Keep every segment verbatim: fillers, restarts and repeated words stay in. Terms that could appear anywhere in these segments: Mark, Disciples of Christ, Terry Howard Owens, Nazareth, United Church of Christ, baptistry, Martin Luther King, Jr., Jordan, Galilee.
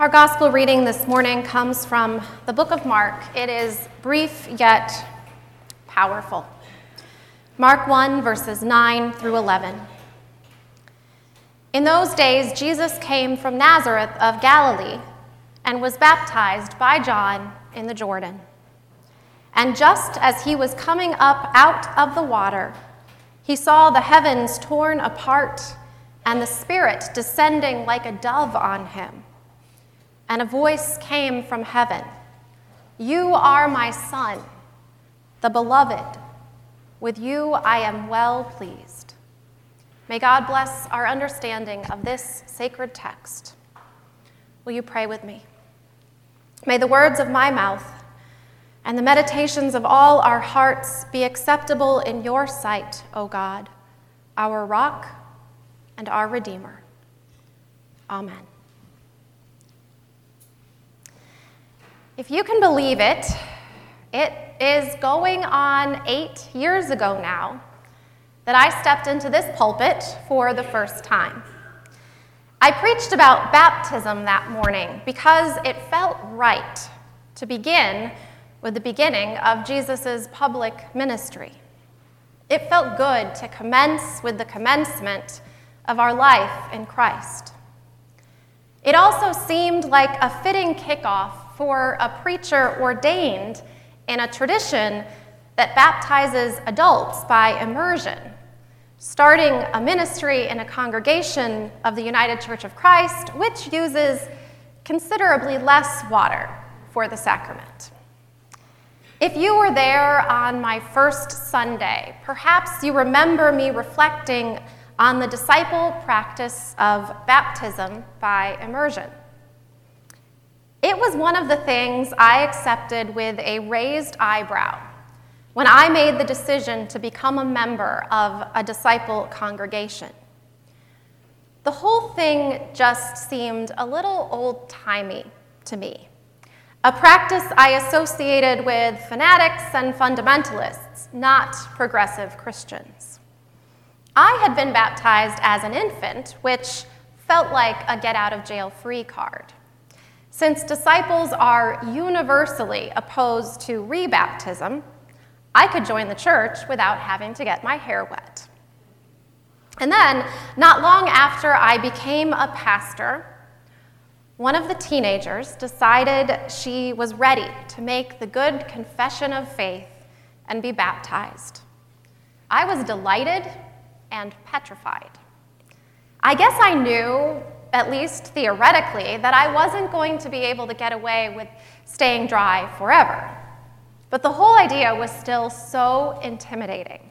Our gospel reading this morning comes from the book of Mark. It is brief yet powerful. Mark one, verses nine through eleven. In those days, Jesus came from Nazareth of Galilee and was baptized by John in the Jordan. And just as he was coming up out of the water, he saw the heavens torn apart and the Spirit descending like a dove on him. And a voice came from heaven, "You are my Son, the beloved. With you I am well pleased." May God bless our understanding of this sacred text. Will you pray with me? May the words of my mouth and the meditations of all our hearts be acceptable in your sight, O God, our rock and our Redeemer. Amen. If you can believe it, it is going on eight years ago now that I stepped into this pulpit for the first time. I preached about baptism that morning because it felt right to begin with the beginning of Jesus' public ministry. It felt good to commence with the commencement of our life in Christ. It also seemed like a fitting kickoff for a preacher ordained in a tradition that baptizes adults by immersion, starting a ministry in a congregation of the United Church of Christ, which uses considerably less water for the sacrament. If you were there on my first Sunday, perhaps you remember me reflecting on the disciple practice of baptism by immersion. It was one of the things I accepted with a raised eyebrow when I made the decision to become a member of a disciple congregation. The whole thing just seemed a little old-timey to me, a practice I associated with fanatics and fundamentalists, not progressive Christians. I had been baptized as an infant, which felt like a get-out-of-jail-free card. Since disciples are universally opposed to rebaptism, I could join the church without having to get my hair wet. And then, not long after I became a pastor, one of the teenagers decided she was ready to make the good confession of faith and be baptized. I was delighted and petrified. I guess I knew, at least theoretically, that I wasn't going to be able to get away with staying dry forever. But the whole idea was still so intimidating.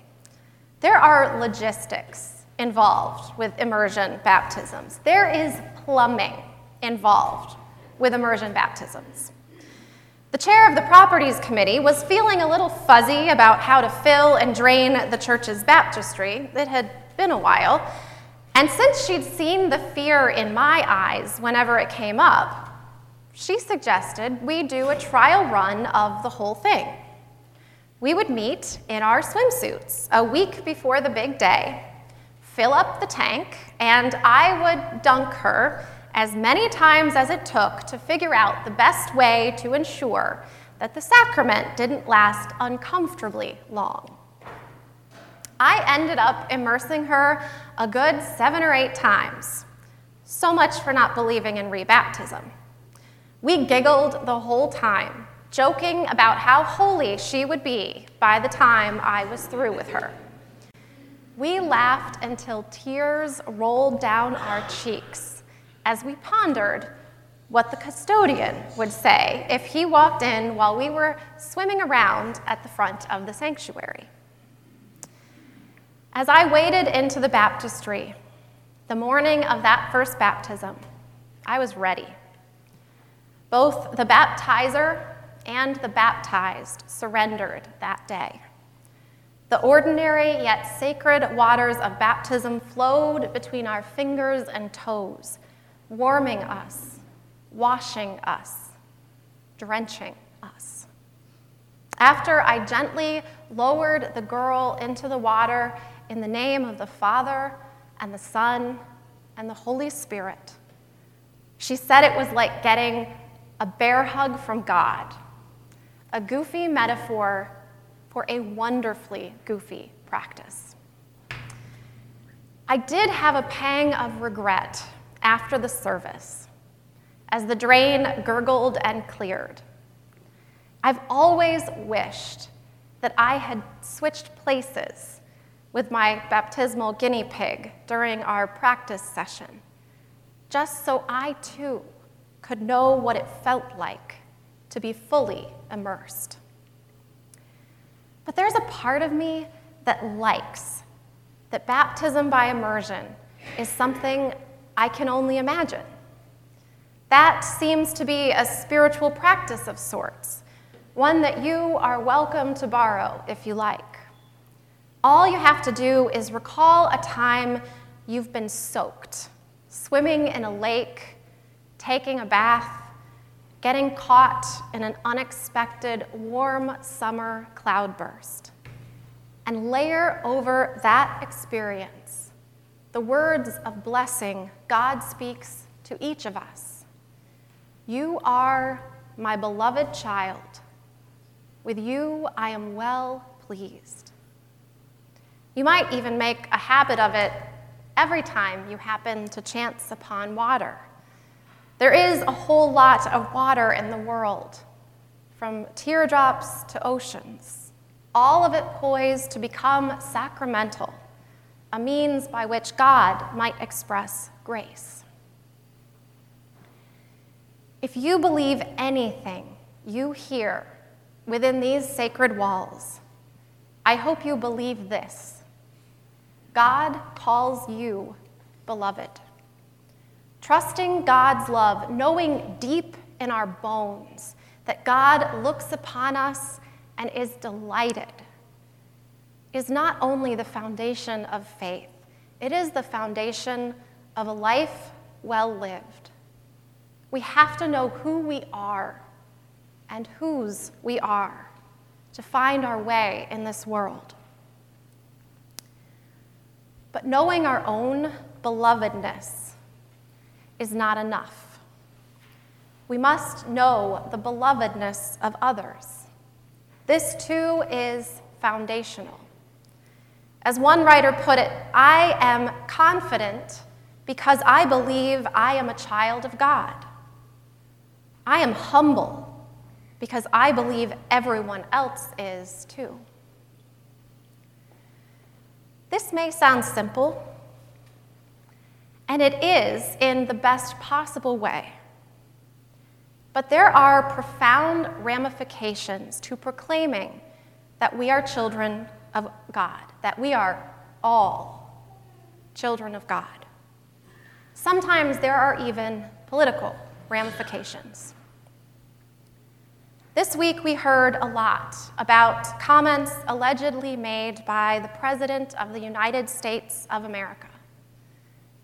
There are logistics involved with immersion baptisms. There is plumbing involved with immersion baptisms. The chair of the Properties Committee was feeling a little fuzzy about how to fill and drain the church's baptistry. It had been a while. And since she'd seen the fear in my eyes whenever it came up, she suggested we do a trial run of the whole thing. We would meet in our swimsuits a week before the big day, fill up the tank, and I would dunk her as many times as it took to figure out the best way to ensure that the sacrament didn't last uncomfortably long. I ended up immersing her a good seven or eight times. So much for not believing in rebaptism. We giggled the whole time, joking about how holy she would be by the time I was through with her. We laughed until tears rolled down our cheeks as we pondered what the custodian would say if he walked in while we were swimming around at the front of the sanctuary. As I waded into the baptistry, the morning of that first baptism, I was ready. Both the baptizer and the baptized surrendered that day. The ordinary yet sacred waters of baptism flowed between our fingers and toes, warming us, washing us, drenching us. After I gently lowered the girl into the water, in the name of the Father, and the Son, and the Holy Spirit, She said it was like getting a bear hug from God, a goofy metaphor for a wonderfully goofy practice. I did have a pang of regret after the service as the drain gurgled and cleared. I've always wished that I had switched places with my baptismal guinea pig during our practice session, just so I too could know what it felt like to be fully immersed. But there's a part of me that likes that baptism by immersion is something I can only imagine. That seems to be a spiritual practice of sorts, one that you are welcome to borrow if you like. All you have to do is recall a time you've been soaked, swimming in a lake, taking a bath, getting caught in an unexpected warm summer cloudburst, and layer over that experience the words of blessing God speaks to each of us. You are my beloved child. With you, I am well pleased. You might even make a habit of it every time you happen to chance upon water. There is a whole lot of water in the world, from teardrops to oceans, all of it poised to become sacramental, a means by which God might express grace. If you believe anything you hear within these sacred walls, I hope you believe this: God calls you beloved. Trusting God's love, knowing deep in our bones that God looks upon us and is delighted, is not only the foundation of faith, it is the foundation of a life well lived. We have to know who we are and whose we are to find our way in this world. But knowing our own belovedness is not enough. We must know the belovedness of others. This too is foundational. As one writer put it, I am confident because I believe I am a child of God. I am humble because I believe everyone else is too. This may sound simple, and it is in the best possible way. But there are profound ramifications to proclaiming that we are children of God, that we are all children of God. Sometimes there are even political ramifications. This week we heard a lot about comments allegedly made by the President of the United States of America.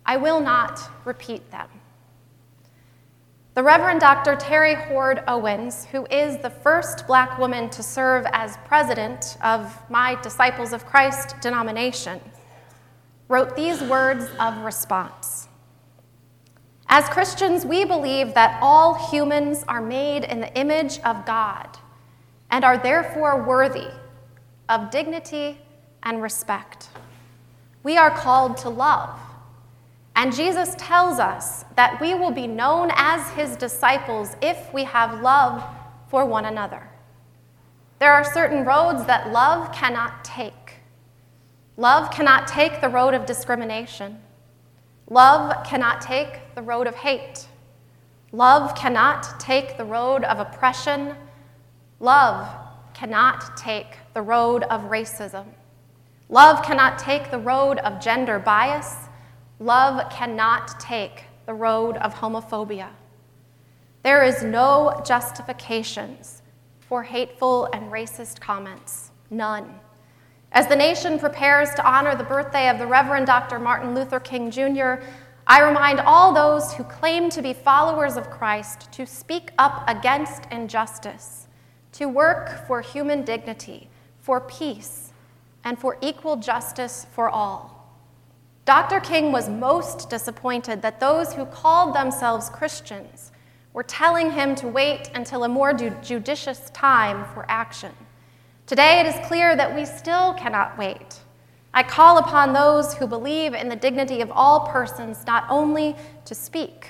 I will not repeat them. The Reverend Doctor Terry Howard Owens, who is the first black woman to serve as president of my Disciples of Christ denomination, wrote these words of response. As Christians, we believe that all humans are made in the image of God and are therefore worthy of dignity and respect. We are called to love. And Jesus tells us that we will be known as his disciples if we have love for one another. There are certain roads that love cannot take. Love cannot take the road of discrimination. Love cannot take the road of hate. Love cannot take the road of oppression. Love cannot take the road of racism. Love cannot take the road of gender bias. Love cannot take the road of homophobia. There is no justifications for hateful and racist comments, none. As the nation prepares to honor the birthday of the Reverend Doctor Martin Luther King, Junior, I remind all those who claim to be followers of Christ to speak up against injustice, to work for human dignity, for peace, and for equal justice for all. Doctor King was most disappointed that those who called themselves Christians were telling him to wait until a more judicious time for action. Today it is clear that we still cannot wait. I call upon those who believe in the dignity of all persons not only to speak,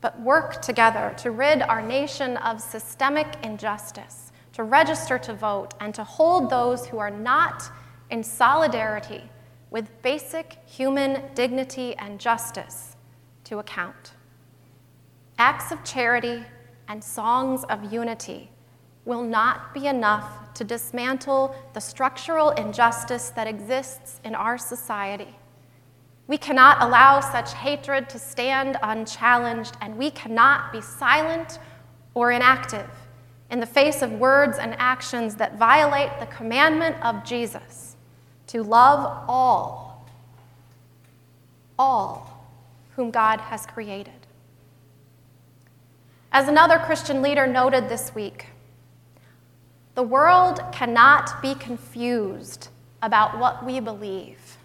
but work together to rid our nation of systemic injustice, to register to vote, and to hold those who are not in solidarity with basic human dignity and justice to account. Acts of charity and songs of unity will not be enough to dismantle the structural injustice that exists in our society. We cannot allow such hatred to stand unchallenged, and we cannot be silent or inactive in the face of words and actions that violate the commandment of Jesus to love all, all whom God has created. As another Christian leader noted this week, the world cannot be confused about what we believe.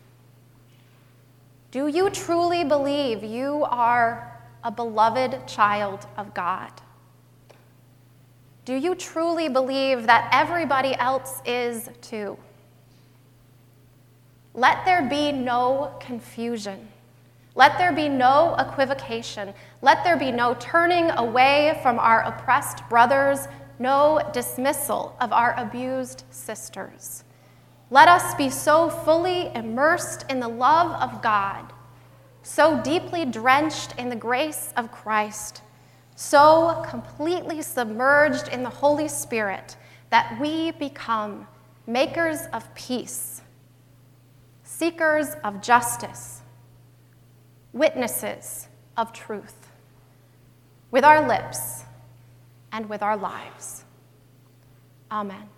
Do you truly believe you are a beloved child of God? Do you truly believe that everybody else is too? Let there be no confusion. Let there be no equivocation. Let there be no turning away from our oppressed brothers, no dismissal of our abused sisters. Let us be so fully immersed in the love of God, so deeply drenched in the grace of Christ, so completely submerged in the Holy Spirit that we become makers of peace, seekers of justice, witnesses of truth, with our lips and with our lives. Amen.